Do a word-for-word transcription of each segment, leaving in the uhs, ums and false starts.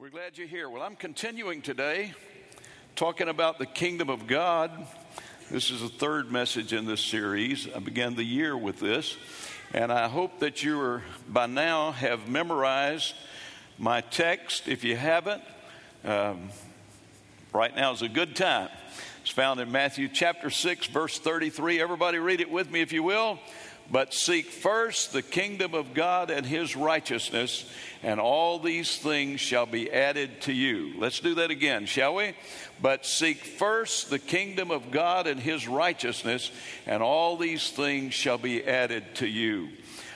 We're glad you're here. Well, I'm continuing today talking about the kingdom of God. This is the third message in this series. I began the year with this, and I hope that you are, by now, have memorized my text. If you haven't, um, right now is a good time. It's found in Matthew chapter six, verse thirty-three. Everybody read it with me if you will. But seek first the kingdom of God and his righteousness, and all these things shall be added to you. Let's do that again, shall we? But seek first the kingdom of God and his righteousness, and all these things shall be added to you.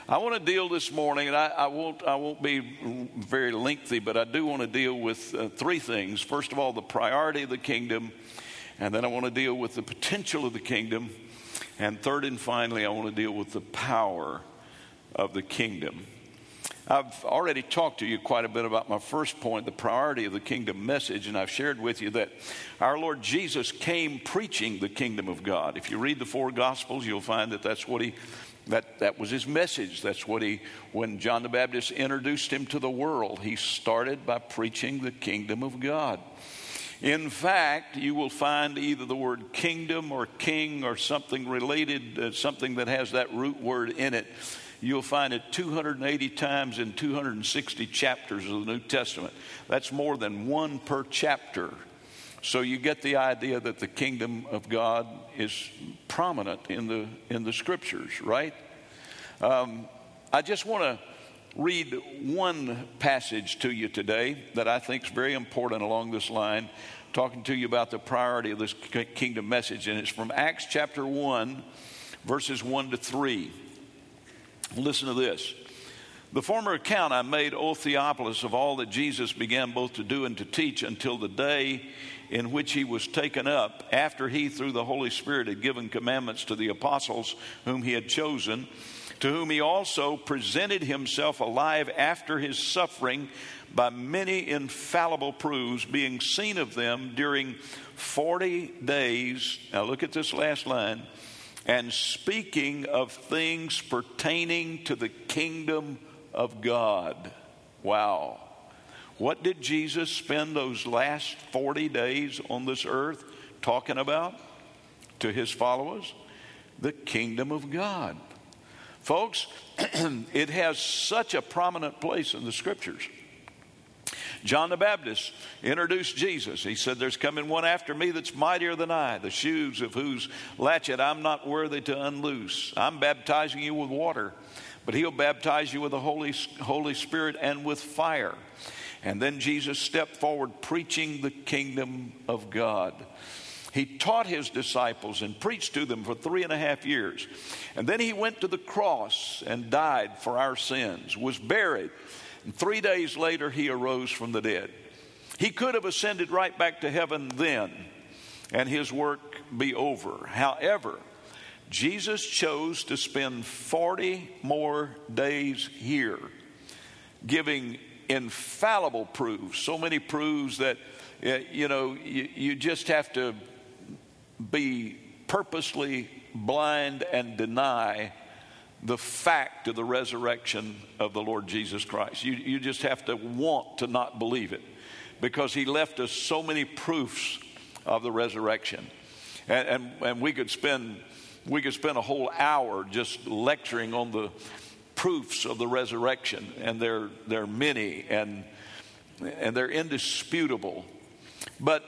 I want to deal this morning, and I, I won't I won't be very lengthy, but I do want to deal with uh, three things. First of all, the priority of the kingdom, and then I want to deal with the potential of the kingdom. And third and finally, I want to deal with the power of the kingdom. I've already talked to you quite a bit about my first point, the priority of the kingdom message, and I've shared with you that our Lord Jesus came preaching the kingdom of God. If you read the four Gospels, you'll find that that's what he, that, that was his message. That's what he, when John the Baptist introduced him to the world, he started by preaching the kingdom of God. In fact, you will find either the word kingdom or king or something related, uh, something that has that root word in it. You'll find it two hundred eighty times in two hundred sixty chapters of the New Testament. That's more than one per chapter. So you get the idea that the kingdom of God is prominent in the in the scriptures, right? Um, I just want to read one passage to you today that I think is very important along this line, talking to you about the priority of this kingdom message, and it's from Acts chapter one, verses one to three. Listen to this. The former account I made, O Theophilus, of all that Jesus began both to do and to teach until the day in which he was taken up, after he, through the Holy Spirit, had given commandments to the apostles whom he had chosen, to whom he also presented himself alive after his suffering by many infallible proofs, being seen of them during forty days. Now look at this last line. And speaking of things pertaining to the kingdom of God. Wow. What did Jesus spend those last forty days on this earth talking about to his followers? The kingdom of God. Folks, it has such a prominent place in the scriptures. John the Baptist introduced Jesus. He said, there's coming one after me that's mightier than I, the shoes of whose latchet I'm not worthy to unloose. I'm baptizing you with water, but he'll baptize you with the Holy, Holy Spirit and with fire. And then Jesus stepped forward preaching the kingdom of God. He taught his disciples and preached to them for three and a half years. And then he went to the cross and died for our sins, was buried. And three days later, he arose from the dead. He could have ascended right back to heaven then and his work be over. However, Jesus chose to spend forty more days here, giving infallible proofs, so many proofs that, you know, you, you just have to be purposely blind and deny the fact of the resurrection of the Lord Jesus Christ. You, you just have to want to not believe it, because he left us so many proofs of the resurrection. And, and, and we could spend we could spend a whole hour just lecturing on the proofs of the resurrection, and they're they're many and and they're indisputable. But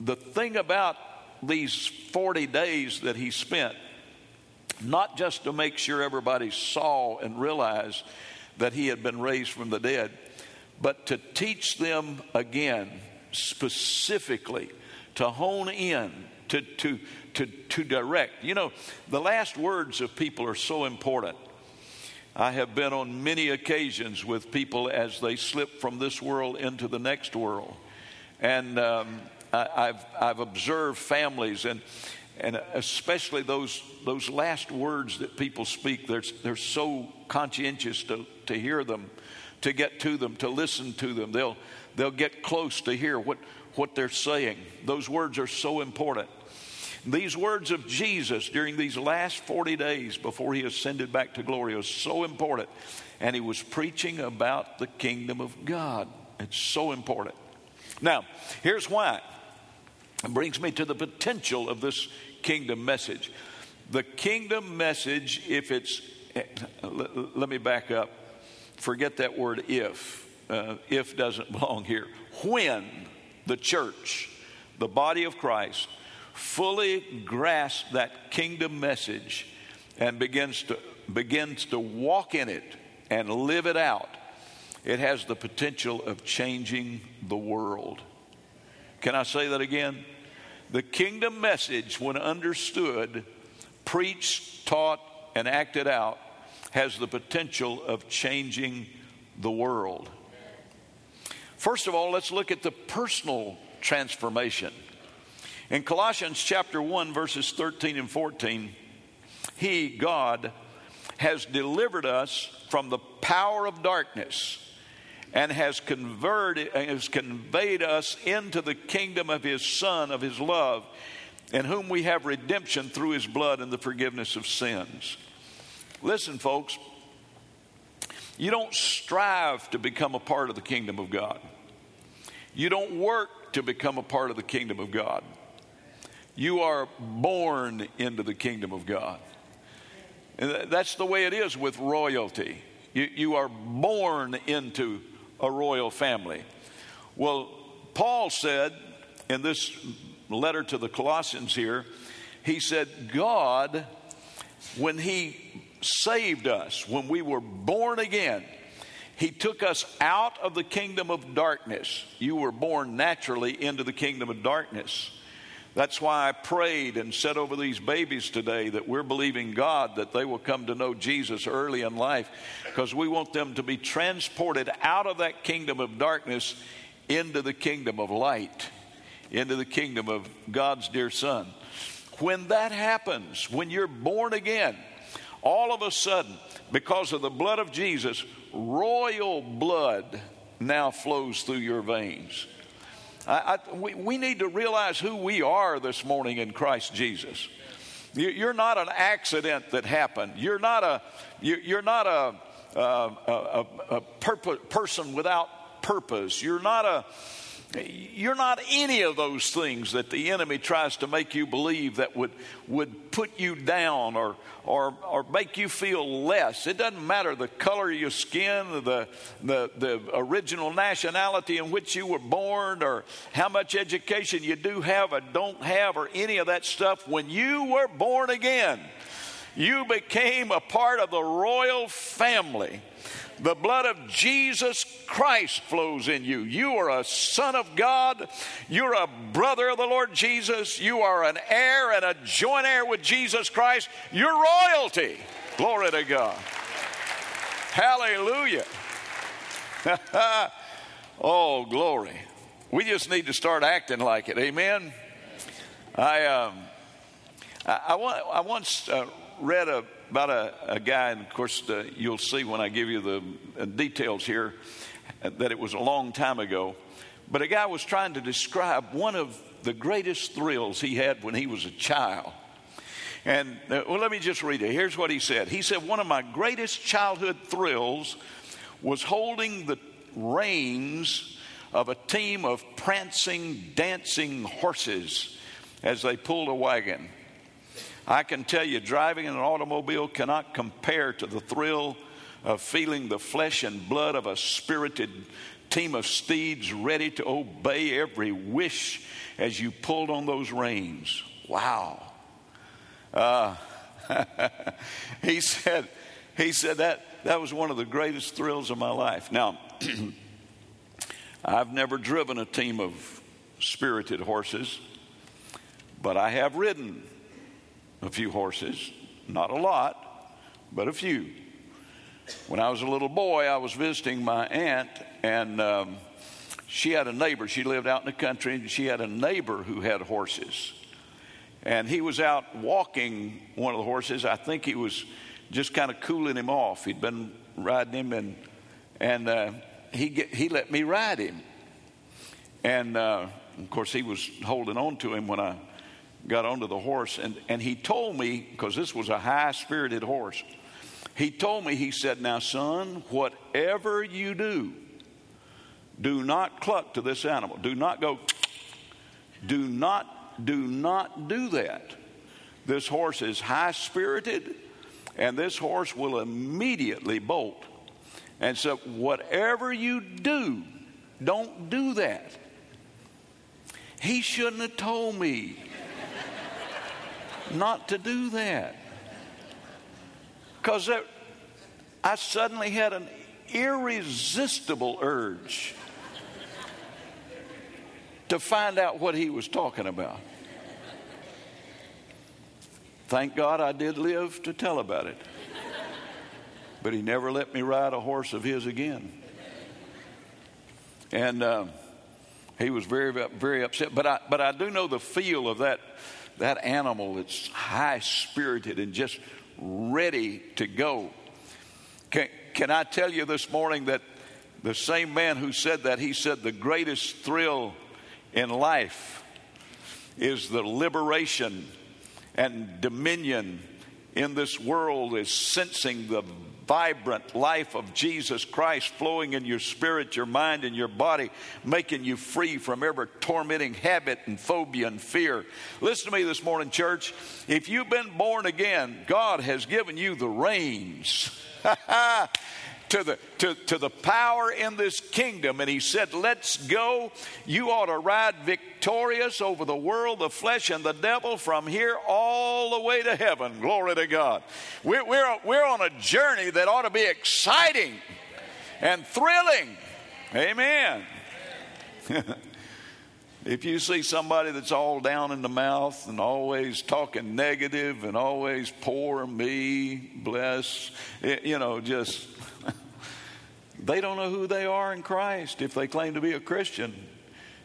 the thing about these forty days that he spent, not just to make sure everybody saw and realized that he had been raised from the dead, but to teach them again specifically, to hone in, to to to, to direct. You know, the last words of people are so important. I have been on many occasions with people as they slip from this world into the next world. And um, I, I've I've observed families, and and especially those those last words that people speak. They're they're so conscientious to, to hear them, to get to them, to listen to them. They'll they'll get close to hear what what they're saying. Those words are so important. These words of Jesus during these last forty days before he ascended back to glory are so important, and he was preaching about the kingdom of God. It's so important. Now, here's why. It brings me to the potential of this kingdom message. The kingdom message, if it's, let me back up. Forget that word if. Uh, if doesn't belong here. When the church, the body of Christ, fully grasps that kingdom message and begins to begins to walk in it and live it out, it has the potential of changing the world. Can I say that again? The kingdom message, when understood, preached, taught, and acted out, has the potential of changing the world. First of all, let's look at the personal transformation. In Colossians chapter one, verses thirteen and fourteen, He, God, has delivered us from the power of darkness and has converted, has conveyed us into the kingdom of His Son, of His love, in whom we have redemption through His blood and the forgiveness of sins. Listen, folks, you don't strive to become a part of the kingdom of God. You don't work to become a part of the kingdom of God. You are born into the kingdom of God. And that's the way it is with royalty. You, you are born into a royal family. Well, Paul said in this letter to the Colossians here, he said, God, when He saved us, when we were born again, He took us out of the kingdom of darkness. You were born naturally into the kingdom of darkness. That's why I prayed and said over these babies today that we're believing God that they will come to know Jesus early in life, because we want them to be transported out of that kingdom of darkness into the kingdom of light, into the kingdom of God's dear Son. When that happens, when you're born again, all of a sudden, because of the blood of Jesus, royal blood now flows through your veins. I, I, we, we need to realize who we are this morning in Christ Jesus. You, you're not an accident that happened. You're not a you, you're not a a, a, a purpose, person without purpose. You're not a you're not any of those things that the enemy tries to make you believe that would would put you down or or or make you feel less. It doesn't matter the color of your skin, the the the original nationality in which you were born, or how much education you do have or don't have, or any of that stuff. When you were born again, you became a part of the royal family. The blood of Jesus Christ flows in you. You are a son of God. You're a brother of the Lord Jesus. You are an heir and a joint heir with Jesus Christ. You're royalty. Glory to God. Hallelujah. Oh, glory. We just need to start acting like it. Amen. I um, I, I, want, I once uh, read a about a, a guy, and of course uh, you'll see when I give you the uh, details here uh, that it was a long time ago, but a guy was trying to describe one of the greatest thrills he had when he was a child. And uh, well, let me just read it. Here's what he said. He said, one of my greatest childhood thrills was holding the reins of a team of prancing, dancing horses as they pulled a wagon. I can tell you, driving in an automobile cannot compare to the thrill of feeling the flesh and blood of a spirited team of steeds ready to obey every wish as you pulled on those reins. Wow. Uh, he said, he said that, that was one of the greatest thrills of my life. Now, I've never driven a team of spirited horses, but I have ridden a few horses, not a lot, but a few. When I was a little boy, I was visiting my aunt, and um, she had a neighbor. She lived out in the country, and she had a neighbor who had horses. And he was out walking one of the horses. I think he was just kind of cooling him off. He'd been riding him, and and uh, he get, he let me ride him. And uh, of course, he was holding on to him when I got onto the horse, and, and he told me, because this was a high-spirited horse, he told me, he said, now, son, whatever you do, Do not cluck to this animal. Do not go. Do not, do not do that. This horse is high-spirited, and this horse will immediately bolt. And so whatever you do, don't do that. He shouldn't have told me not to do that. Because I suddenly had an irresistible urge to find out what he was talking about. Thank God I did live to tell about it. But he never let me ride a horse of his again. And uh, he was very, very upset. But I, but I do know the feel of that, that animal that's high-spirited and just ready to go. Can, can I tell you this morning that the same man who said that, he said the greatest thrill in life is the liberation and dominion in this world is sensing the vibrant life of Jesus Christ flowing in your spirit, your mind, and your body, making you free from every tormenting habit and phobia and fear. Listen to me this morning, church. If you've been born again, God has given you the reins. To the to, to the power in this kingdom. And he said, let's go. You ought to ride victorious over the world, the flesh, and the devil from here all the way to heaven. Glory to God. We're, we're, we're on a journey that ought to be exciting and thrilling. Amen. If you see somebody that's all down in the mouth and always talking negative and always poor me, bless, you know, just... They don't know who they are in Christ if they claim to be a Christian.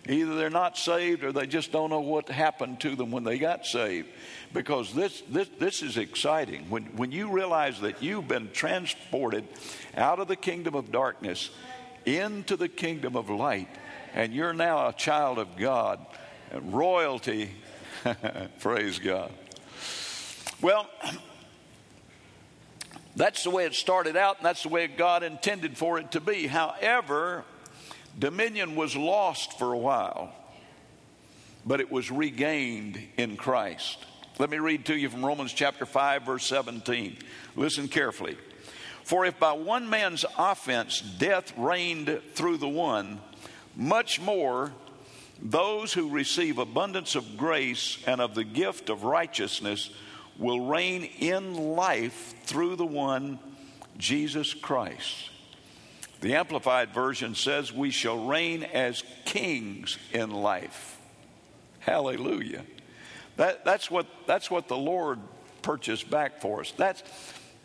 Either they're not saved or they just don't know what happened to them when they got saved. Because this this this is exciting. When when you realize that you've been transported out of the kingdom of darkness into the kingdom of light, and you're now a child of God, royalty, praise God. Well, that's the way it started out, and that's the way God intended for it to be. However, dominion was lost for a while, but it was regained in Christ. Let me read to you from Romans chapter five, verse seventeen. Listen carefully. For if by one man's offense death reigned through the one, much more those who receive abundance of grace and of the gift of righteousness will reign in life through the one, Jesus Christ. The Amplified Version says we shall reign as kings in life. Hallelujah. That, that's what, that's what the Lord purchased back for us. That's,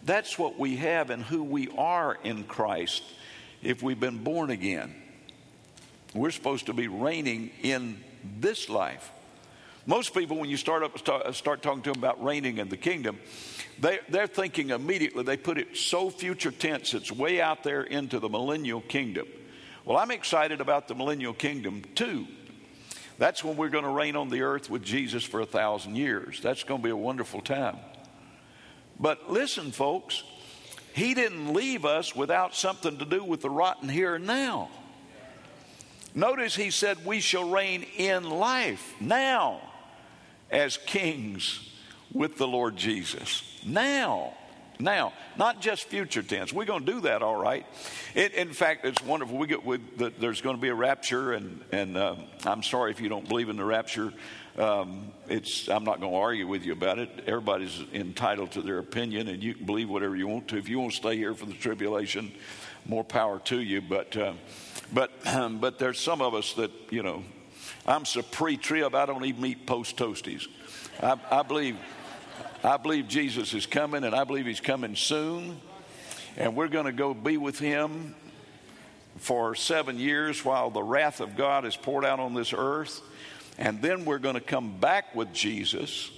that's what we have and who we are in Christ if we've been born again. We're supposed to be reigning in this life. Most people, when you start up start talking to them about reigning in the kingdom, they, they're thinking immediately. They put it so future tense, it's way out there into the millennial kingdom. Well, I'm excited about the millennial kingdom too. That's when we're going to reign on the earth with Jesus for a thousand years. That's going to be a wonderful time. But listen, folks, he didn't leave us without something to do with the rotten here and now. Notice he said we shall reign in life now, as kings with the Lord Jesus. Now, now, not just future tense. We're going to do that, all right. It, in fact, it's wonderful. We get with the, there's going to be a rapture, and and um, I'm sorry if you don't believe in the rapture. Um, it's I'm not going to argue with you about it. Everybody's entitled to their opinion, and you can believe whatever you want to. If you want to stay here for the tribulation, more power to you. But uh, but um, but there's some of us that you know. I'm so pre-trib, I don't even eat post-toasties. I, I believe I believe Jesus is coming, and I believe he's coming soon. And we're going to go be with him for seven years while the wrath of God is poured out on this earth. And then we're going to come back with Jesus,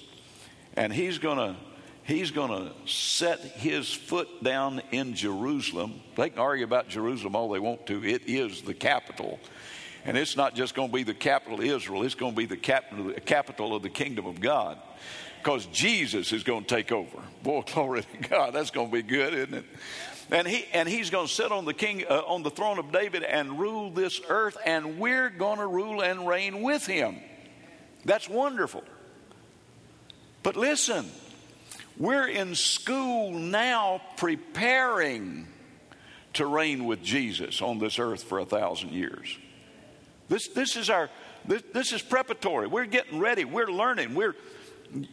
and he's going to he's going to set his foot down in Jerusalem. They can argue about Jerusalem all they want to. It is the capital. And it's not just going to be the capital of Israel. It's going to be the capital of the kingdom of God. because Jesus is going to take over. Boy, glory to God. That's going to be good, isn't it? And he and he's going to sit on the king uh, on the throne of David and rule this earth, and we're going to rule and reign with him. That's wonderful. But listen, we're in school now preparing to reign with Jesus on this earth for a thousand years. This this is our this, this is preparatory. We're getting ready. We're learning. We're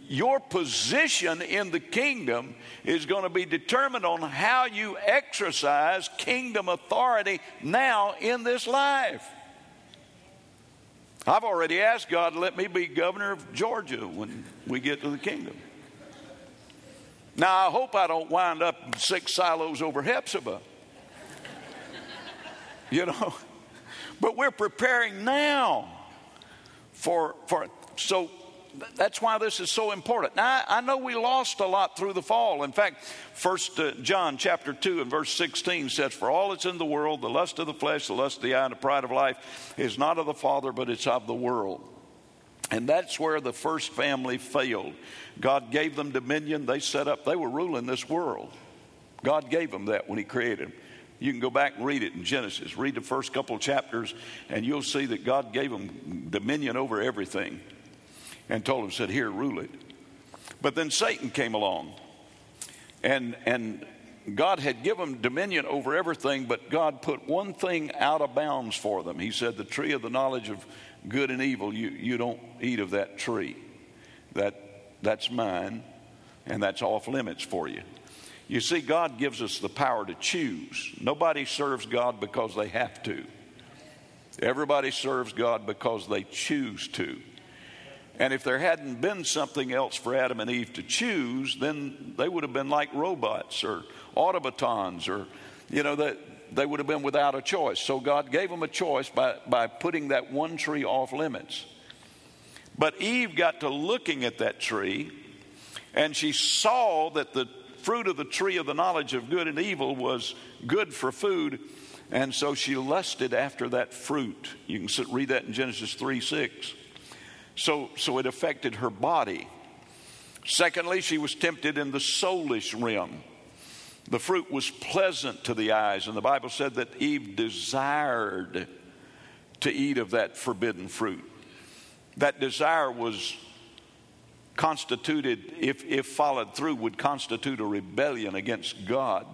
Your position in the kingdom is going to be determined on how you exercise kingdom authority now in this life. I've already asked God to let me be governor of Georgia when we get to the kingdom. Now, I hope I don't wind up in six silos over Hepzibah. You know, but we're preparing now for, for, so that's why this is so important. Now, I know we lost a lot through the fall. In fact, First John chapter two and verse sixteen says, "For all that's in the world, the lust of the flesh, the lust of the eye, and the pride of life is not of the Father, but it's of the world." And that's where the first family failed. God gave them dominion. They set up. They were ruling this world. God gave them that when he created them. You can go back and read it in Genesis. Read the first couple of chapters, and you'll see that God gave them dominion over everything. And told him, said, "Here, rule it." But then Satan came along. And and God had given dominion over everything, but God put one thing out of bounds for them. He said, "The tree of the knowledge of good and evil, you, you don't eat of that tree. That that's mine, and that's off limits for you." You see, God gives us the power to choose. Nobody serves God because they have to. Everybody serves God because they choose to. And if there hadn't been something else for Adam and Eve to choose, then they would have been like robots or automatons, or, you know, that they would have been without a choice. So God gave them a choice by, by putting that one tree off limits. But Eve got to looking at that tree, and she saw that the fruit of the tree of the knowledge of good and evil was good for food, and so she lusted after that fruit. You can sit, read that in Genesis three six. So so it affected her body. Secondly, she was tempted in the soulish realm. The fruit was pleasant to the eyes, and the Bible said that Eve desired to eat of that forbidden fruit. That desire was constituted, if, if followed through, would constitute a rebellion against God.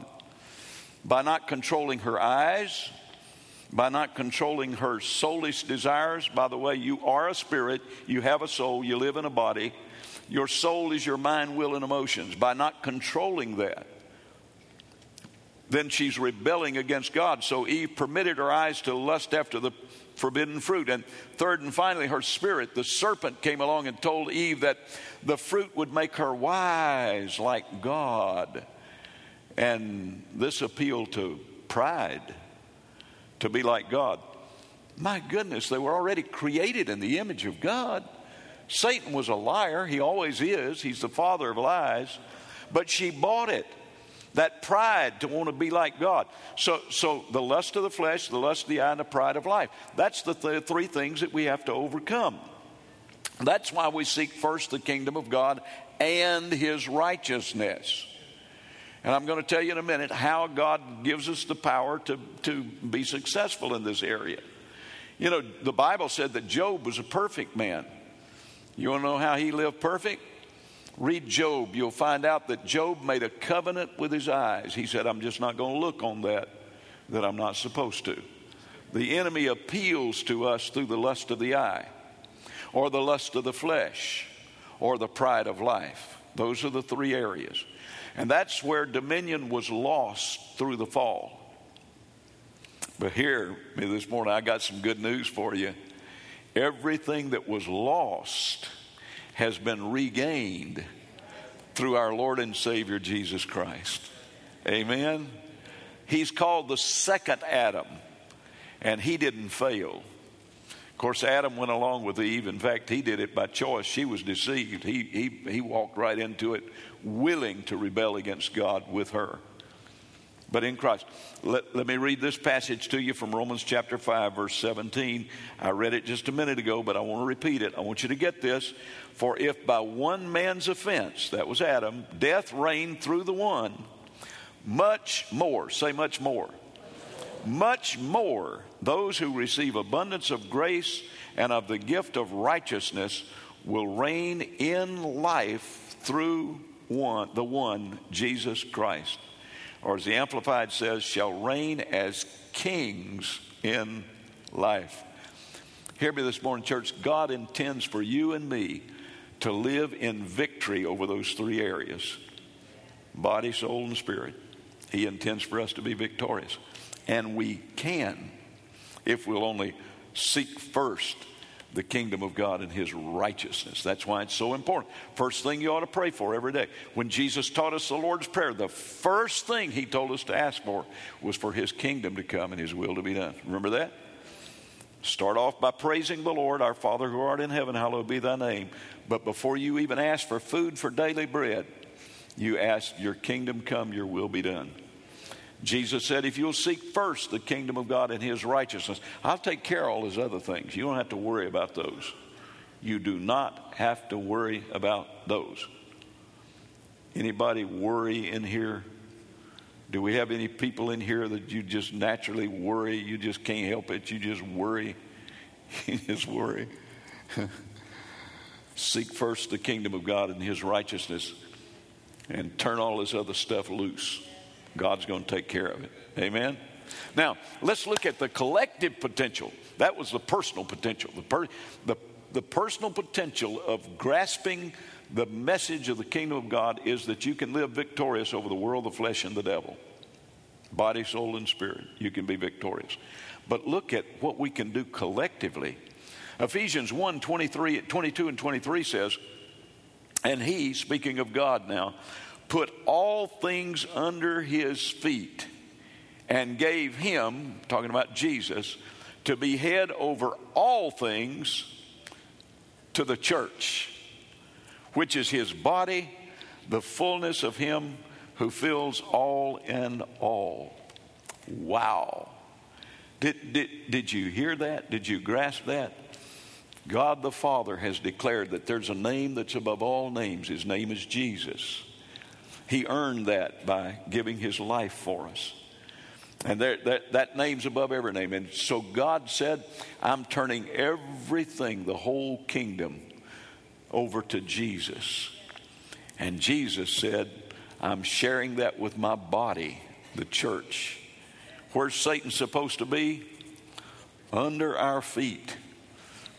By not controlling her eyes, by not controlling her soulish desires. By the way, you are a spirit, you have a soul, you live in a body. Your soul is your mind, will, and emotions. By not controlling that, then she's rebelling against God. So Eve permitted her eyes to lust after the forbidden fruit. And third and finally, her spirit, the serpent, came along and told Eve that the fruit would make her wise like God. And this appealed to pride. To be like God. My goodness, they were already created in the image of God. Satan was a liar. He always is. He's the father of lies. But she bought it, that pride to want to be like God. So so the lust of the flesh, the lust of the eye, and the pride of life. That's the th- three things that we have to overcome. That's why we seek first the kingdom of God and his righteousness. And I'm going to tell you in a minute how God gives us the power to, to be successful in this area. You know, the Bible said that Job was a perfect man. You want to know how he lived perfect? Read Job. You'll find out that Job made a covenant with his eyes. He said, "I'm just not going to look on that that I'm not supposed to." The enemy appeals to us through the lust of the eye, or the lust of the flesh, or the pride of life. Those are the three areas. And that's where dominion was lost through the fall. But here, this morning, I got some good news for you. Everything that was lost has been regained through our Lord and Savior, Jesus Christ. Amen? He's called the second Adam, and he didn't fail. Of course, Adam went along with Eve. In fact, he did it by choice. She was deceived. He he he walked right into it, willing to rebel against God with her. but in Christ. Let, let me read this passage to you from Romans chapter five, verse seventeen. I read it just a minute ago, but I want to repeat it. I want you to get this. For if by one man's offense, that was Adam, death reigned through the one, much more, say much more, much more those who receive abundance of grace and of the gift of righteousness will reign in life through one, the one, Jesus Christ. Or as the Amplified says, shall reign as kings in life. Hear me this morning, church. God intends for you and me to live in victory over those three areas, body, soul, and spirit. He intends for us to be victorious. And we can if we'll only seek first the kingdom of God and his righteousness. That's why it's so important. First thing you ought to pray for every day. When Jesus taught us the Lord's Prayer, the first thing he told us to ask for was for his kingdom to come and his will to be done. Remember that? Start off by praising the Lord, our Father who art in heaven, hallowed be thy name. But before you even ask for food for daily bread, you ask your kingdom come, your will be done. Jesus said, if you'll seek first the kingdom of God and his righteousness, I'll take care of all his other things. You don't have to worry about those. You do not have to worry about those. Anybody worry in here? Do we have any people in here that you just naturally worry? You just can't help it. You just worry. You just worry. Seek first the kingdom of God and his righteousness and turn all this other stuff loose. God's going to take care of it. Amen? Now, let's look at the collective potential. That was the personal potential. The, per, the, the personal potential of grasping the message of the kingdom of God is that you can live victorious over the world, the flesh, and the devil. Body, soul, and spirit. You can be victorious. But look at what we can do collectively. Ephesians one, twenty-three, twenty-two and twenty-three says, and he, speaking of God now, put all things under his feet and gave him, talking about Jesus, to be head over all things to the church, which is his body, the fullness of him who fills all in all. Wow. Did, did, did you hear that? Did you grasp that? God the Father has declared that there's a name that's above all names. His name is Jesus. He earned that by giving his life for us. And there, that, that name's above every name. And so God said, I'm turning everything, the whole kingdom, over to Jesus. And Jesus said, I'm sharing that with my body, the church. Where's Satan supposed to be? Under our feet.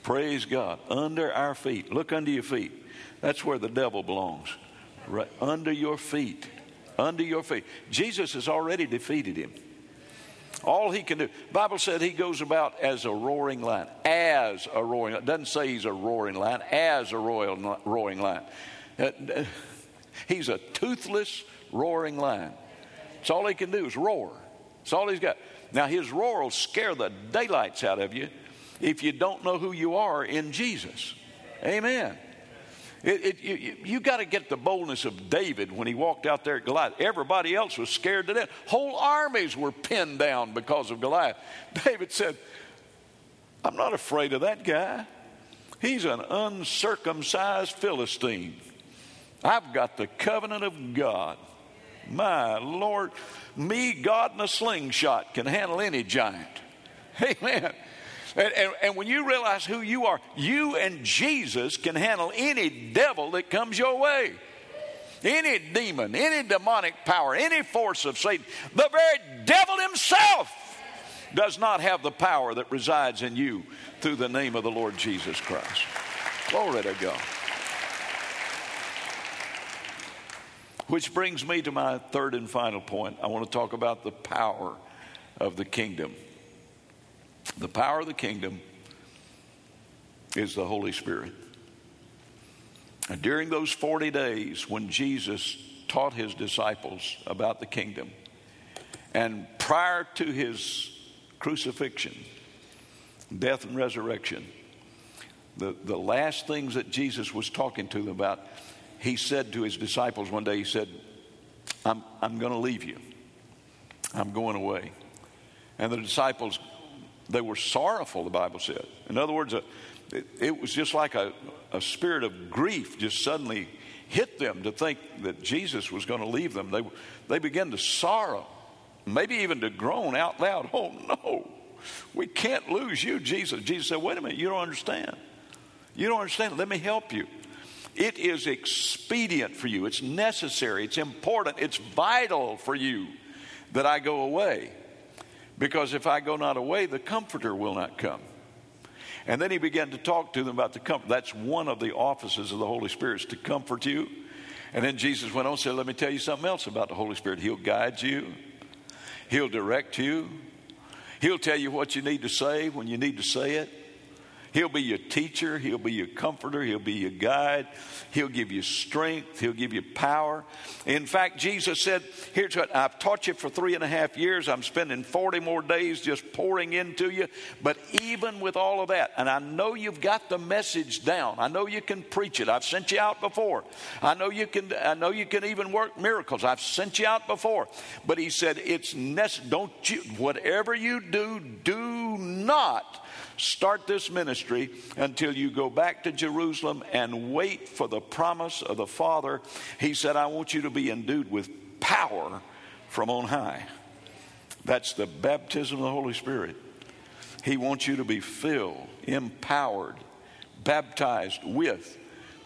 Praise God. Under our feet. Look under your feet. That's where the devil belongs. Right under your feet, under your feet. Jesus has already defeated him. All he can do. Bible said he goes about as a roaring lion, as a roaring lion. Doesn't say he's a roaring lion, as a royal, roaring lion. He's a toothless roaring lion. That's all he can do is roar. That's all he's got. Now his roar will scare the daylights out of you if you don't know who you are in Jesus. Amen. It, it, you you got to get the boldness of David when he walked out there at Goliath. Everybody else was scared to death. Whole armies were pinned down because of Goliath. David said, I'm not afraid of that guy. He's an uncircumcised Philistine. I've got the covenant of God. My Lord, me, God, and a slingshot can handle any giant. Amen. And, and, and when you realize who you are, you and Jesus can handle any devil that comes your way. Any demon, any demonic power, any force of Satan. The very devil himself does not have the power that resides in you through the name of the Lord Jesus Christ. Glory to God. Which brings me to my third and final point. I want to talk about the power of the kingdom. The power of the kingdom is the Holy Spirit. And during those forty days when Jesus taught his disciples about the kingdom, and prior to his crucifixion, death and resurrection, the, the last things that Jesus was talking to them about, he said to his disciples one day, he said, I'm, I'm going to leave you. I'm going away. And the disciples, they were sorrowful, the Bible said. In other words, a, it, it was just like a, a spirit of grief just suddenly hit them to think that Jesus was going to leave them. They they began to sorrow, maybe even to groan out loud, "Oh, no, we can't lose you, Jesus." Jesus said, "Wait a minute, you don't understand. You don't understand. Let me help you. It is expedient for you. It's necessary. It's important. It's vital for you that I go away. Because if I go not away, the Comforter will not come." And then he began to talk to them about the comfort. That's one of the offices of the Holy Spirit, is to comfort you. And then Jesus went on and said, "Let me tell you something else about the Holy Spirit. He'll guide you. He'll direct you. He'll tell you what you need to say when you need to say it. He'll be your teacher. He'll be your comforter. He'll be your guide. He'll give you strength. He'll give you power." In fact, Jesus said, "Here's what I've taught you for three and a half years. I'm spending forty more days just pouring into you. But even with all of that, and I know you've got the message down. I know you can preach it. I've sent you out before. I know you can. I know you can even work miracles. I've sent you out before." But he said, "It's necessary. Don't you? Whatever you do, do not start this ministry until you go back to Jerusalem and wait for the promise of the Father." He said, "I want you to be endued with power from on high." That's the baptism of the Holy Spirit. He wants you to be filled, empowered, baptized with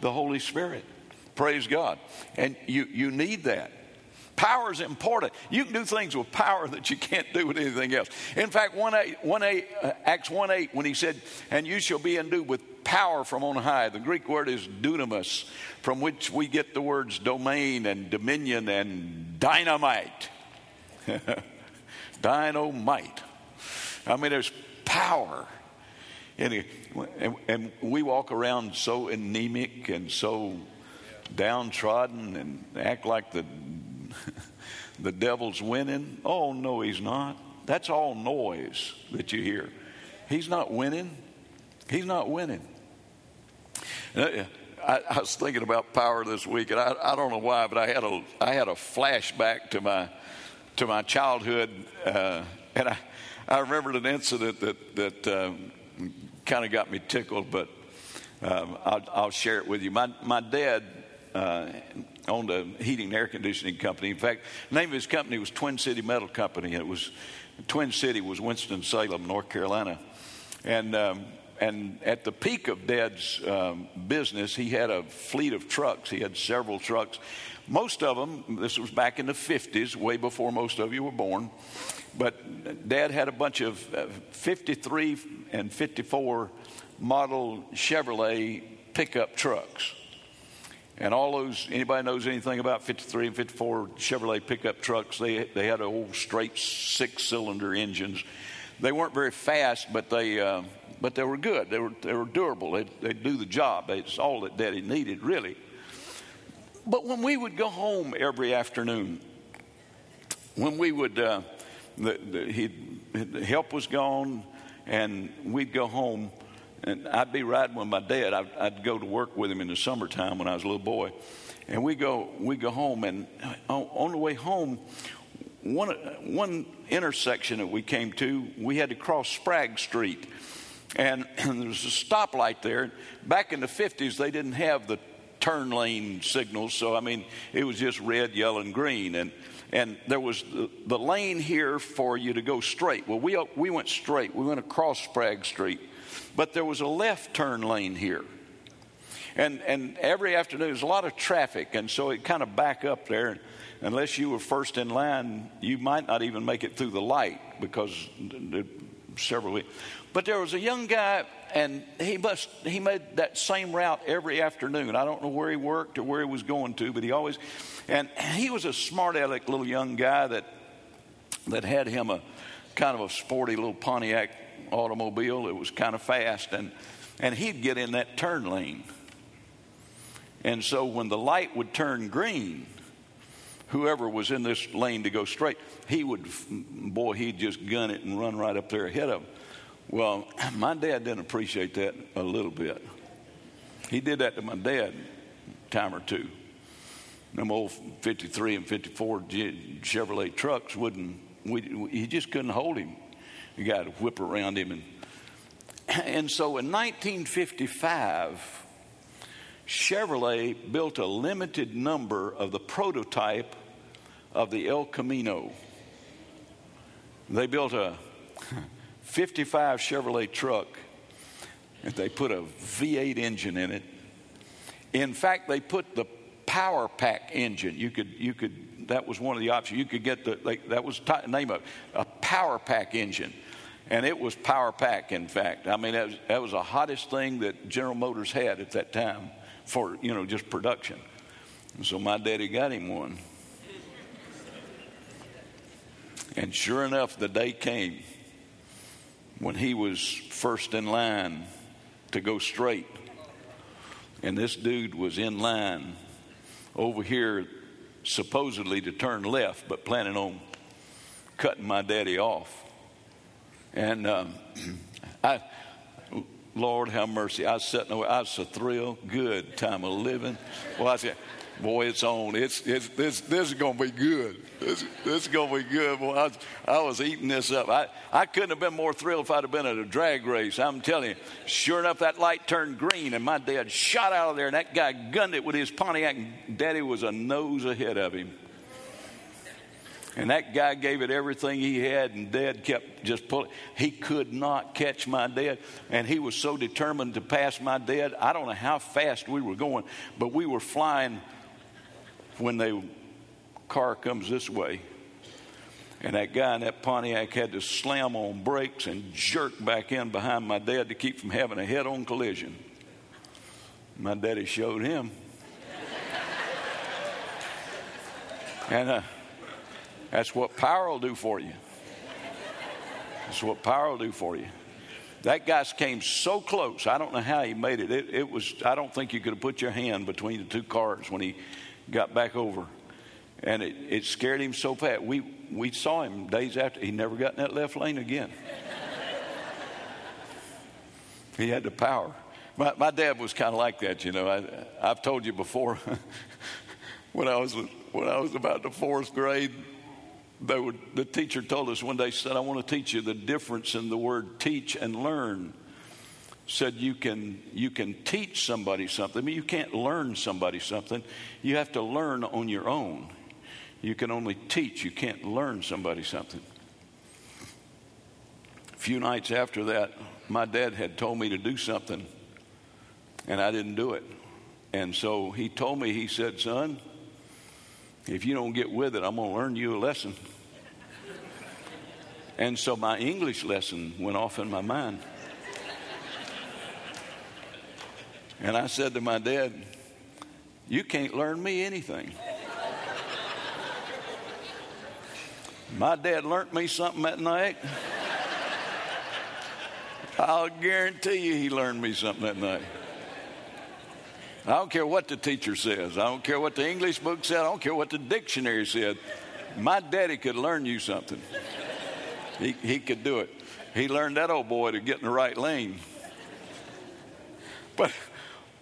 the Holy Spirit. Praise God. And you, you need that. Power is important. You can do things with power that you can't do with anything else. In fact, Acts one eight, when he said, "And you shall be endued with power from on high," the Greek word is dunamis, from which we get the words domain and dominion and dynamite. Dynamite. I mean, there's power. And, and we walk around so anemic and so downtrodden and act like the the devil's winning. Oh, no, he's not. That's all noise that you hear. He's not winning. He's not winning. I, I was thinking about power this week, and I, I don't know why, but I had a I had a flashback to my to my childhood, uh, and I I remembered an incident that that um, kind of got me tickled, but um, I'll, I'll share it with you. My my dad. Uh, owned a heating and air conditioning company. In fact, the name of his company was Twin City Metal Company. It was Twin City was Winston-Salem, North Carolina, and um, and at the peak of Dad's um, business, he had a fleet of trucks. He had several trucks. Most of them, this was back in the fifties, way before most of you were born. But Dad had a bunch of fifty-three and fifty-four model Chevrolet pickup trucks. And all those, anybody knows anything about fifty-three and fifty-four Chevrolet pickup trucks, they they had old straight six-cylinder engines. They weren't very fast, but they uh, but they were good. They were they were durable. They they'd do the job. It's all that Daddy needed, really. But when we would go home every afternoon, when we would, uh, the, the, he'd, the help was gone, and we'd go home. And I'd be riding with my dad. I'd, I'd go to work with him in the summertime when I was a little boy, and we go we go home. And on, on the way home, one one intersection that we came to, we had to cross Sprague Street, and, and there was a stoplight there. Back in the fifties, they didn't have the turn lane signals, so I mean it was just red, yellow, and green, and and there was the, the lane here for you to go straight. Well, we we went straight. We went across Sprague Street. But there was a left turn lane here. And and every afternoon there's a lot of traffic, and so it kind of back up there. And unless you were first in line, you might not even make it through the light because several. But there was a young guy, and he must he made that same route every afternoon. I don't know where he worked or where he was going to, but he always. And he was a smart aleck little young guy that that had him a kind of a sporty little Pontiac automobile. It was kind of fast, and and he'd get in that turn lane, and so when the light would turn green, whoever was in this lane to go straight, he would boy he'd just gun it and run right up there ahead of him. Well, my dad didn't appreciate that a little bit. He did that to my dad a time or two. Them old fifty-three and fifty-four Chevrolet trucks wouldn't We, we, he just couldn't hold him. You got to whip around him. And, and so in nineteen fifty-five, Chevrolet built a limited number of the prototype of the El Camino. They built a fifty-five Chevrolet truck, and they put a V eight engine in it. In fact, they put the power pack engine. You could, you could. That was one of the options. You could get the. Like, that was the name of it, a power pack engine, and it was power pack. In fact, I mean that was, that was the hottest thing that General Motors had at that time for, you know, just production. And so my daddy got him one. And sure enough, the day came when he was first in line to go straight. And this dude was in line over here supposedly to turn left, but planning on cutting my daddy off. And um, I, Lord have mercy, I was sitting there. I was a thrill, good time of living. Well, I said, boy, it's on. It's, it's this. This is gonna be good. This, this is gonna be good. Boy, I, I was eating this up. I, I couldn't have been more thrilled if I'd have been at a drag race. I'm telling you. Sure enough, that light turned green, and my dad shot out of there, and that guy gunned it with his Pontiac. And Daddy was a nose ahead of him, and that guy gave it everything he had, and Dad kept just pulling. He could not catch my dad, and he was so determined to pass my dad. I don't know how fast we were going, but we were flying. When the car comes this way, and that guy in that Pontiac had to slam on brakes and jerk back in behind my dad to keep from having a head-on collision. My daddy showed him. And uh, that's what power will do for you. That's what power will do for you. That guy came so close. I don't know how he made it. It, it was. I don't think you could have put your hand between the two cars when he got back over, and it, it scared him so bad. We we saw him days after. He never got in that left lane again. He had the power. My my dad was kind of like that, you know. I I've told you before. when I was when I was about the fourth grade, they would, the teacher told us one day. Said, "I want to teach you the difference in the word teach and learn." Said you can you can teach somebody something. I mean, you can't learn somebody something. You have to learn on your own. You can only teach. You can't learn somebody something. A few nights after that, my dad had told me to do something, and I didn't do it. And so he told me, he said, "Son, if you don't get with it, I'm going to learn you a lesson." And so my English lesson went off in my mind. And I said to my dad, "You can't learn me anything." My dad learned me something that night. I'll guarantee you he learned me something that night. I don't care what the teacher says. I don't care what the English book said. I don't care what the dictionary said. My daddy could learn you something. He, he could do it. He learned that old boy to get in the right lane. But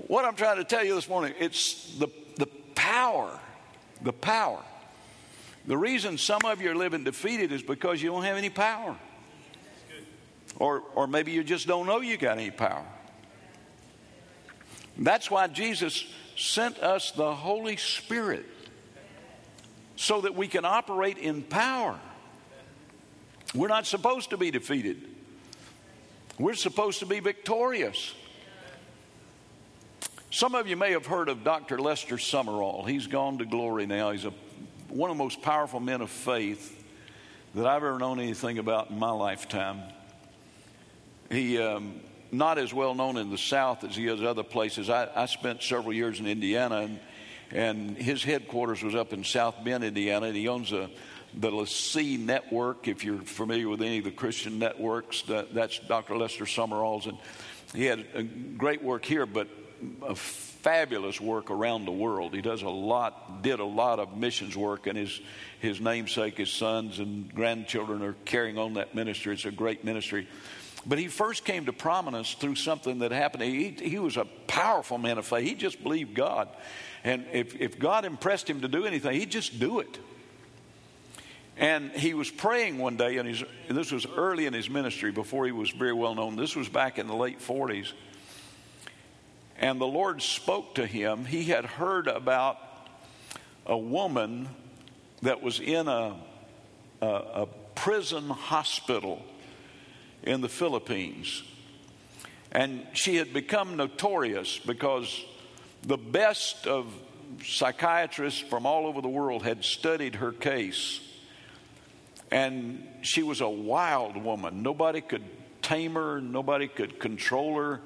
what I'm trying to tell you this morning, it's the the power, the power. The reason some of you are living defeated is because you don't have any power. Or or maybe you just don't know you got any power. That's why Jesus sent us the Holy Spirit, so that we can operate in power. We're not supposed to be defeated. We're supposed to be victorious. Some of you may have heard of Doctor Lester Sumrall. He's gone to glory now. He's a, one of the most powerful men of faith that I've ever known anything about in my lifetime. He um, not as well known in the South as he is other places. I, I spent several years in Indiana, and, and his headquarters was up in South Bend, Indiana, and he owns a, the LeSEA Network. If you're familiar with any of the Christian networks, that, that's Doctor Lester Sumrall's. And he had a great work here, but a fabulous work around the world. He does a lot, did a lot of missions work, and his his namesake, his sons and grandchildren are carrying on that ministry. It's a great ministry. But he first came to prominence through something that happened. He he was a powerful man of faith. He just believed God, and if if God impressed him to do anything, he'd just do it. And he was praying one day, and, he's, and this was early in his ministry before he was very well known. This was back in the late forties. And the Lord spoke to him. He had heard about a woman that was in a, a, a prison hospital in the Philippines. And she had become notorious because the best of psychiatrists from all over the world had studied her case. And she was a wild woman. Nobody could tame her. Nobody could control her.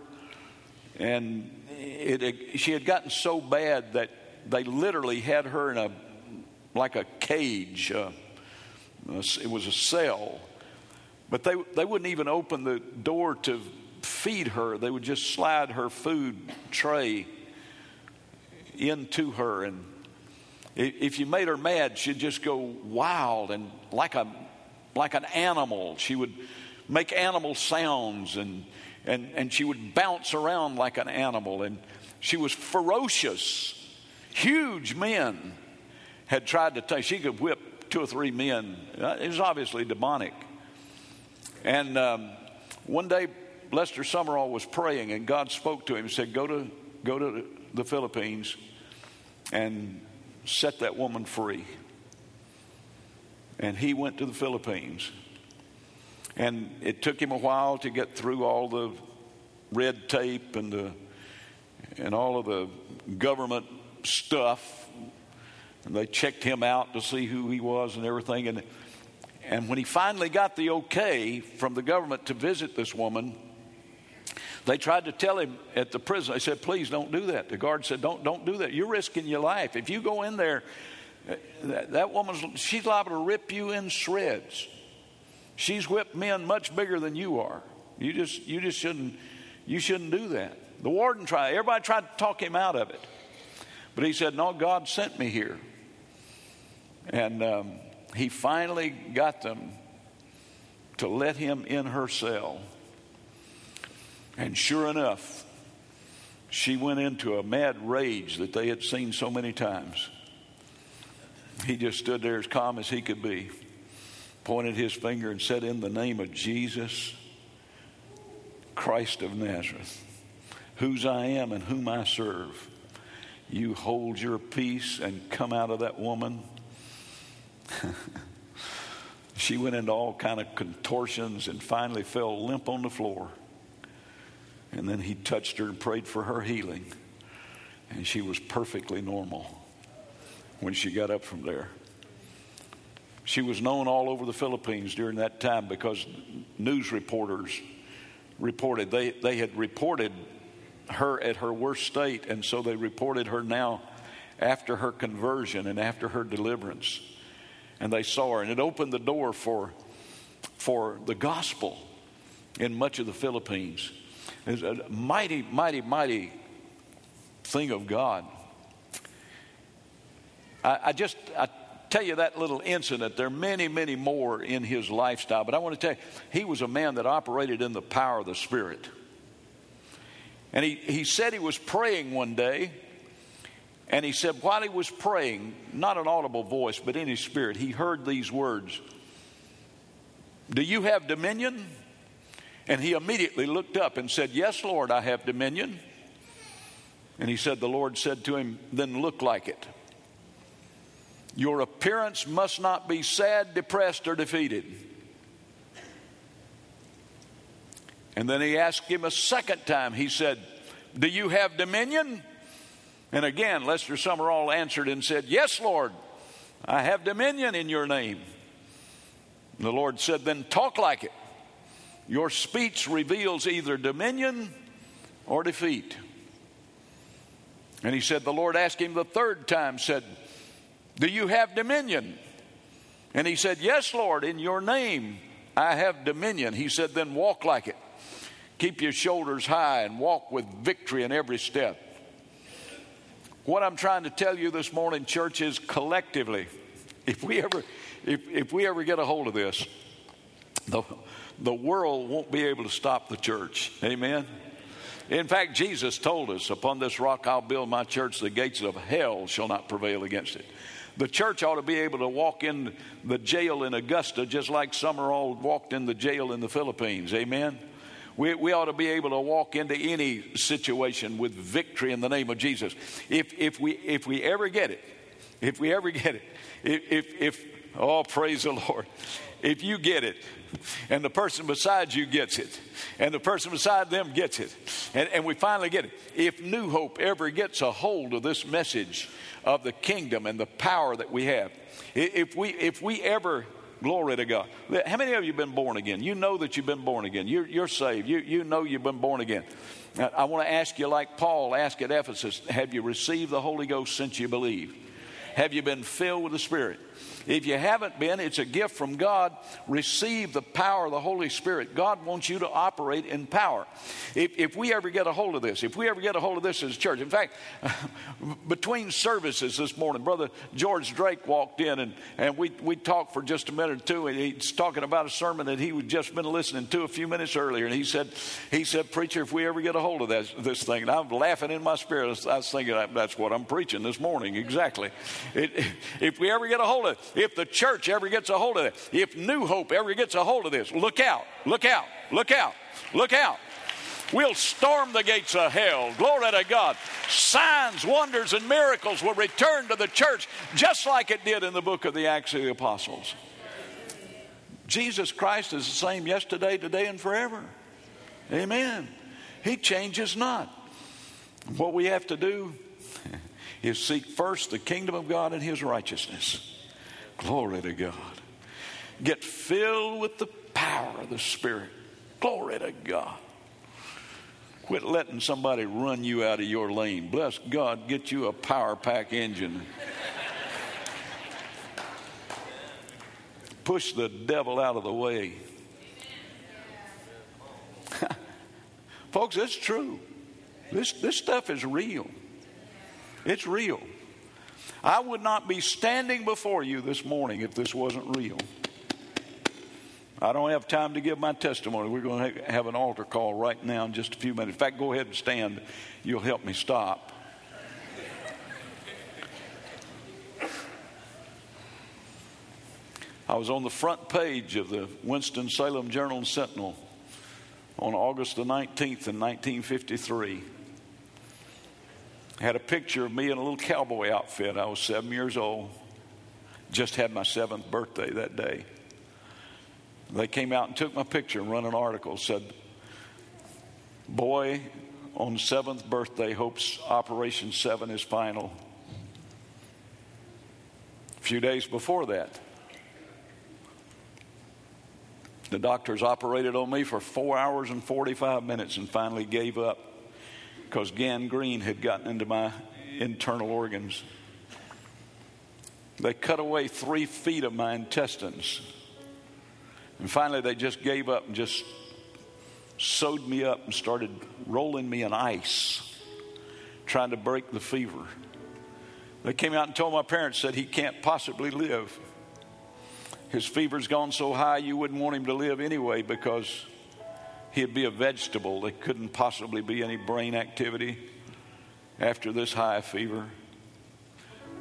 And it, it, she had gotten so bad that they literally had her in a like a cage. Uh, it was a cell. But they they wouldn't even open the door to feed her. They would just slide her food tray into her, and if you made her mad, she'd just go wild, and like a like an animal. She would make animal sounds, and and and she would bounce around like an animal. And she was ferocious. Huge men had tried to take. She could whip two or three men. It was obviously demonic. And um, one day, Lester Sumrall was praying, and God spoke to him and said, "Go to go to the Philippines, and set that woman free." And he went to the Philippines. And it took him a while to get through all the red tape and the and all of the government stuff. And they checked him out to see who he was and everything. And and when he finally got the okay from the government to visit this woman, they tried to tell him at the prison. They said, "Please don't do that." The guard said, don't don't do that. You're risking your life. If you go in there, that, that woman's, she's liable to rip you in shreds. She's whipped men much bigger than you are. You just you just shouldn't you shouldn't do that." The warden tried. Everybody tried to talk him out of it. But he said, "No, God sent me here." And um, he finally got them to let him in her cell. And sure enough, she went into a mad rage that they had seen so many times. He just stood there as calm as he could be, pointed his finger and said, "In the name of Jesus, Christ of Nazareth, whose I am and whom I serve, you hold your peace and come out of that woman." She went into all kind of contortions and finally fell limp on the floor. And then he touched her and prayed for her healing. And she was perfectly normal when she got up from there. She was known all over the Philippines during that time because news reporters reported. They, they had reported her at her worst state, and so they reported her now after her conversion and after her deliverance. And they saw her, and it opened the door for, for the gospel in much of the Philippines. It's a mighty, mighty, mighty thing of God. I, I just, I tell you that little incident. There are many, many more in his lifestyle. But I want to tell you, he was a man that operated in the power of the Spirit. And he, he said he was praying one day. And he said while he was praying, not an audible voice, but in his spirit, he heard these words, "Do you have dominion?" And he immediately looked up and said, "Yes, Lord, I have dominion." And he said, the Lord said to him, "Then look like it. Your appearance must not be sad, depressed, or defeated." And then he asked him a second time. He said, "Do you have dominion?" And again, Lester Sumrall answered and said, "Yes, Lord, I have dominion in your name." And the Lord said, "Then talk like it. Your speech reveals either dominion or defeat." And he said, the Lord asked him the third time, said, "Do you have dominion?" And he said, "Yes, Lord, in your name I have dominion." He said, "Then walk like it. Keep your shoulders high and walk with victory in every step." What I'm trying to tell you this morning, church, is collectively, if we ever, if, if we ever get a hold of this, the The world won't be able to stop the church. Amen? In fact, Jesus told us, "Upon this rock I'll build my church. The gates of hell shall not prevail against it." The church ought to be able to walk in the jail in Augusta just like Sumrall walked in the jail in the Philippines. Amen? We, we ought to be able to walk into any situation with victory in the name of Jesus. If if we if we ever get it, if we ever get it, if, if, if oh, praise the Lord. If you get it, and the person beside you gets it, and the person beside them gets it, and, and we finally get it. If New Hope ever gets a hold of this message of the kingdom and the power that we have, if we if we ever, glory to God. How many of you have been born again? You know that you've been born again. You're, you're saved. You, you know you've been born again. I, I want to ask you like Paul asked at Ephesus, have you received the Holy Ghost since you believe? Have you been filled with the Spirit? If you haven't been, it's a gift from God. Receive the power of the Holy Spirit. God wants you to operate in power. If, if we ever get a hold of this, if we ever get a hold of this as a church. In fact, between services this morning, Brother George Drake walked in, and, and we, we talked for just a minute or two, and he's talking about a sermon that he had just been listening to a few minutes earlier. And he said, he said, preacher, if we ever get a hold of this, this thing. And I'm laughing in my spirit. I was thinking, that's what I'm preaching this morning, exactly. It, if we ever get a hold of it. If the church ever gets a hold of it, if New Hope ever gets a hold of this, look out, look out, look out, look out. We'll storm the gates of hell. Glory to God. Signs, wonders, and miracles will return to the church just like it did in the book of the Acts of the Apostles. Jesus Christ is the same yesterday, today, and forever. Amen. He changes not. What we have to do is seek first the kingdom of God and his righteousness. Glory to God. Get filled with the power of the Spirit. Glory to God. Quit letting somebody run you out of your lane. Bless God, get you a power pack engine. Push the devil out of the way. Folks, it's true. This, this stuff is real. It's real. I would not be standing before you this morning if this wasn't real. I don't have time to give my testimony. We're going to have an altar call right now in just a few minutes. In fact, go ahead and stand. You'll help me stop. I was on the front page of the Winston-Salem Journal-Sentinel on August the nineteenth in nineteen fifty-three. Had a picture of me in a little cowboy outfit. I was seven years old. Just had my seventh birthday that day. They came out and took my picture and run an article. Said, boy on seventh birthday hopes Operation Seven is final. A few days before that, the doctors operated on me for four hours and forty-five minutes and finally gave up, because gangrene had gotten into my internal organs. They cut away three feet of my intestines. And finally they just gave up and just sewed me up and started rolling me in ice, trying to break the fever. They came out and told my parents, said, he can't possibly live. His fever's gone so high you wouldn't want him to live anyway, because he'd be a vegetable. There couldn't possibly be any brain activity after this high fever.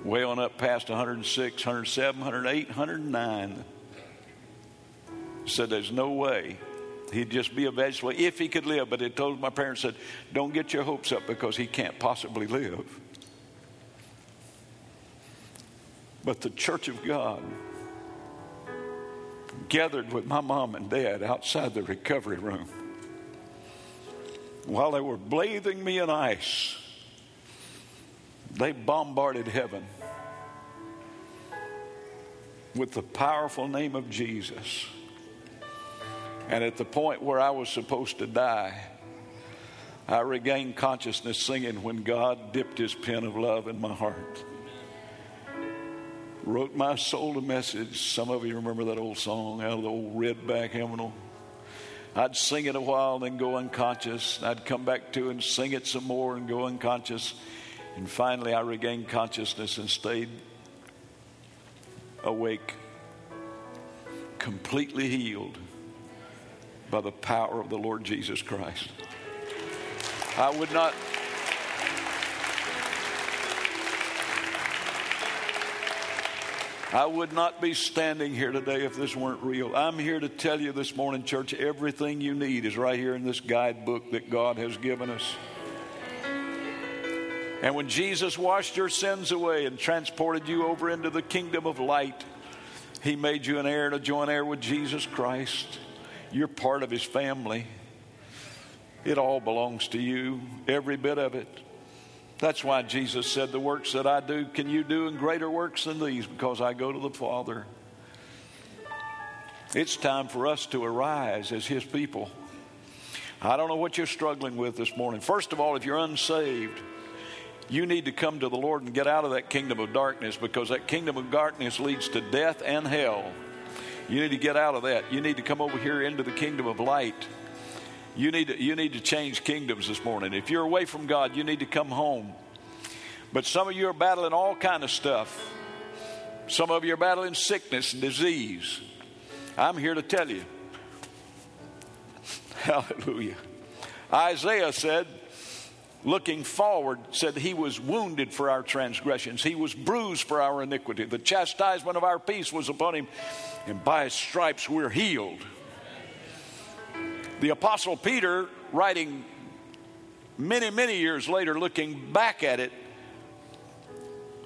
Way on up past one hundred six, one hundred seven, one hundred eight, one hundred nine. Said there's no way. He'd just be a vegetable if he could live. But they told my parents, said, don't get your hopes up because he can't possibly live. But the Church of God gathered with my mom and dad outside the recovery room. While they were bathing me in ice, they bombarded heaven with the powerful name of Jesus. And at the point where I was supposed to die, I regained consciousness singing, when God dipped his pen of love in my heart. Wrote my soul a message. Some of you remember that old song out of the old Redback hymnal. I'd sing it a while, then go unconscious. I'd come back to and sing it some more and go unconscious. And finally, I regained consciousness and stayed awake, completely healed by the power of the Lord Jesus Christ. I would not... I would not be standing here today if this weren't real. I'm here to tell you this morning, church, everything you need is right here in this guidebook that God has given us. And when Jesus washed your sins away and transported you over into the kingdom of light, he made you an heir and a joint heir with Jesus Christ. You're part of his family. It all belongs to you, every bit of it. That's why Jesus said, the works that I do, can you do in greater works than these? Because I go to the Father. It's time for us to arise as his people. I don't know what you're struggling with this morning. First of all, if you're unsaved, you need to come to the Lord and get out of that kingdom of darkness, because that kingdom of darkness leads to death and hell. You need to get out of that. You need to come over here into the kingdom of light. You need to, you need to change kingdoms this morning. If you're away from God, you need to come home. But some of you are battling all kind of stuff. Some of you are battling sickness and disease. I'm here to tell you. Hallelujah. Isaiah said, looking forward, said he was wounded for our transgressions. He was bruised for our iniquity. The chastisement of our peace was upon him, and by his stripes we're healed. The Apostle Peter, writing many, many years later, looking back at it,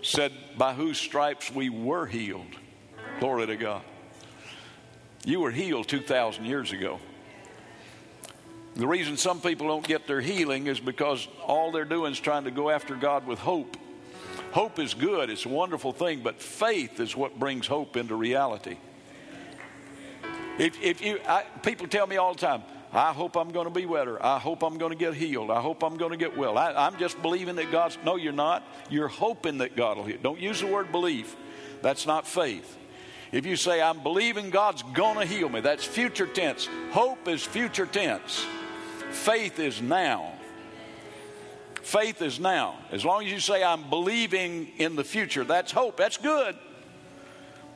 said, by whose stripes we were healed. Glory to God. You were healed two thousand years ago. The reason some people don't get their healing is because all they're doing is trying to go after God with hope. Hope is good. It's a wonderful thing, but faith is what brings hope into reality. If, if you, I, people tell me all the time, I hope I'm going to be better. I hope I'm going to get healed. I hope I'm going to get well. I, I'm just believing that God's... No, you're not. You're hoping that God will heal. Don't use the word belief. That's not faith. If you say, I'm believing God's going to heal me, that's future tense. Hope is future tense. Faith is now. Faith is now. As long as you say, I'm believing in the future, that's hope. That's good.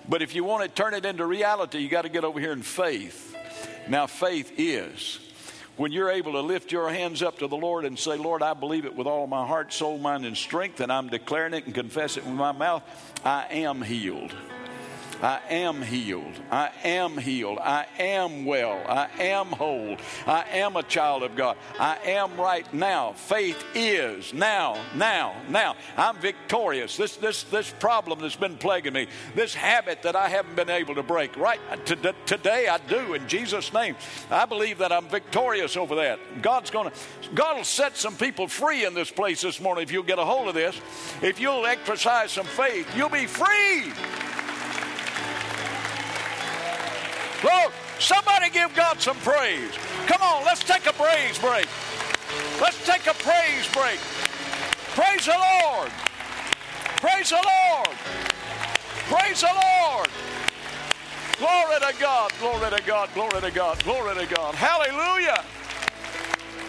But if you want to turn it into reality, you got to get over here in faith. Now, faith is when you're able to lift your hands up to the Lord and say, Lord, I believe it with all my heart, soul, mind, and strength, and I'm declaring it and confess it with my mouth. I am healed. I am healed. I am healed. I am well. I am whole. I am a child of God. I am right now. Faith is now, now, now. I'm victorious. This this this problem that's been plaguing me, this habit that I haven't been able to break, right to, today I do in Jesus' name. I believe that I'm victorious over that. God's gonna, God will set some people free in this place this morning if you'll get a hold of this. If you'll exercise some faith, you'll be free. Lord, somebody give God some praise. Come on, let's take a praise break. Let's take a praise break. Praise the Lord. Praise the Lord. Praise the Lord. Glory to God, glory to God, glory to God, glory to God. Hallelujah.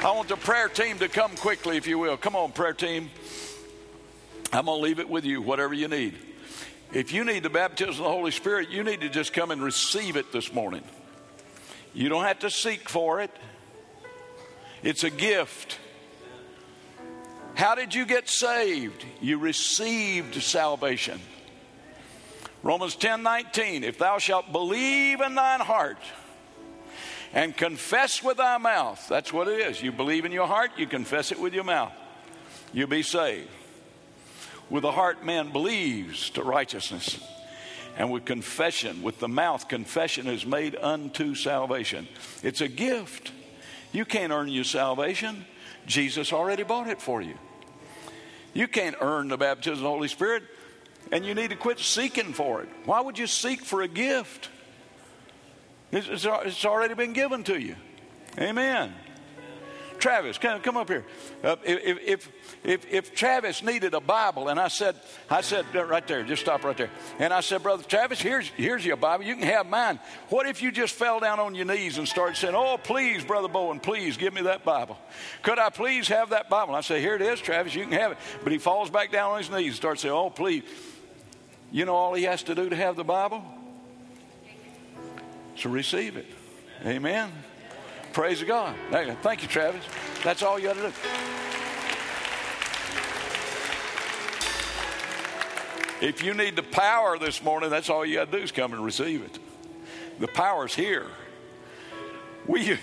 I want the prayer team to come quickly, if you will. Come on, prayer team. I'm going to leave it with you, whatever you need. If you need the baptism of the Holy Spirit, you need to just come and receive it this morning. You don't have to seek for it. It's a gift. How did you get saved? You received salvation. Romans ten nineteen, if thou shalt believe in thine heart and confess with thy mouth, that's what it is. You believe in your heart, you confess it with your mouth. You'll be saved. With the heart, man believes to righteousness, and with confession, with the mouth, confession is made unto salvation. It's a gift. You can't earn your salvation. Jesus already bought it for you. You can't earn the baptism of the Holy Spirit, and you need to quit seeking for it. Why would you seek for a gift? It's, it's already been given to you. Amen. Travis, come up here. Uh, if, if if if Travis needed a Bible, and I said, I said right there, just stop right there. And I said, Brother Travis, here's here's your Bible. You can have mine. What if you just fell down on your knees and started saying, oh, please, Brother Bowen, please give me that Bible. Could I please have that Bible? And I say, here it is, Travis, you can have it. But he falls back down on his knees and starts saying, oh, please. You know all he has to do to have the Bible? So receive it. Amen. Praise God. Thank you, Travis. That's all you had to do. If you need the power this morning, that's all you got to do is come and receive it. The power's here. We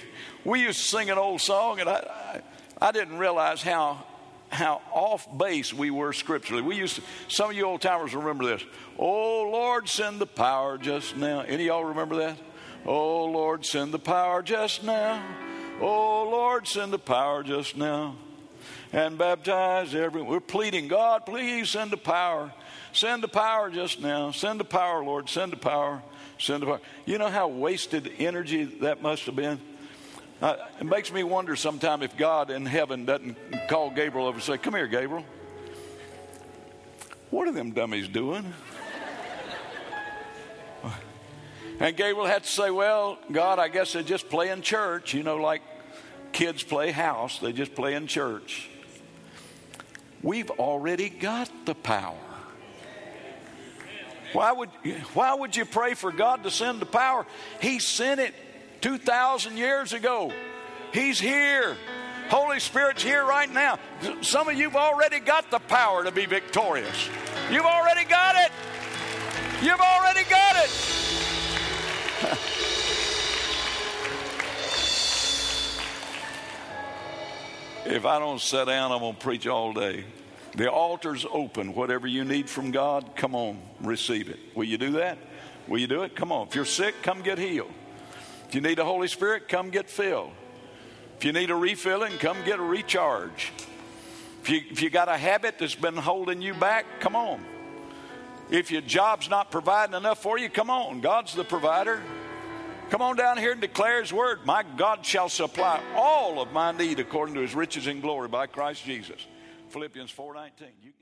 we used to sing an old song, and I I, I didn't realize how how off base we were scripturally. We used to, some of you old timers remember this. Oh Lord, send the power just now. Any of y'all remember that? Oh Lord, send the power just now. Oh Lord, send the power just now. And baptize everyone. We're pleading, God, please send the power. Send the power just now. Send the power, Lord. Send the power. Send the power. You know how wasted energy that must have been? Uh, it makes me wonder sometime if God in heaven doesn't call Gabriel over and say, come here, Gabriel. What are them dummies doing? And Gabriel had to say, well, God, I guess they just play in church. You know, like kids play house. They just play in church. We've already got the power. Why would, why would you pray for God to send the power? He sent it two thousand years ago. He's here. Holy Spirit's here right now. Some of you've already got the power to be victorious. You've already got it. You've already got it. If I don't sit down, I'm going to preach all day. The altar's open. Whatever you need from God, come on, receive it. Will you do that? Will you do it? Come on. If you're sick, come get healed. If you need the Holy Spirit, come get filled. If you need a refilling, come get a recharge. If you, if you got a habit that's been holding you back, come on. If your job's not providing enough for you, come on. God's the provider. Come on down here and declare His word. My God shall supply all of my need according to His riches and glory by Christ Jesus. Philippians four nineteen. You can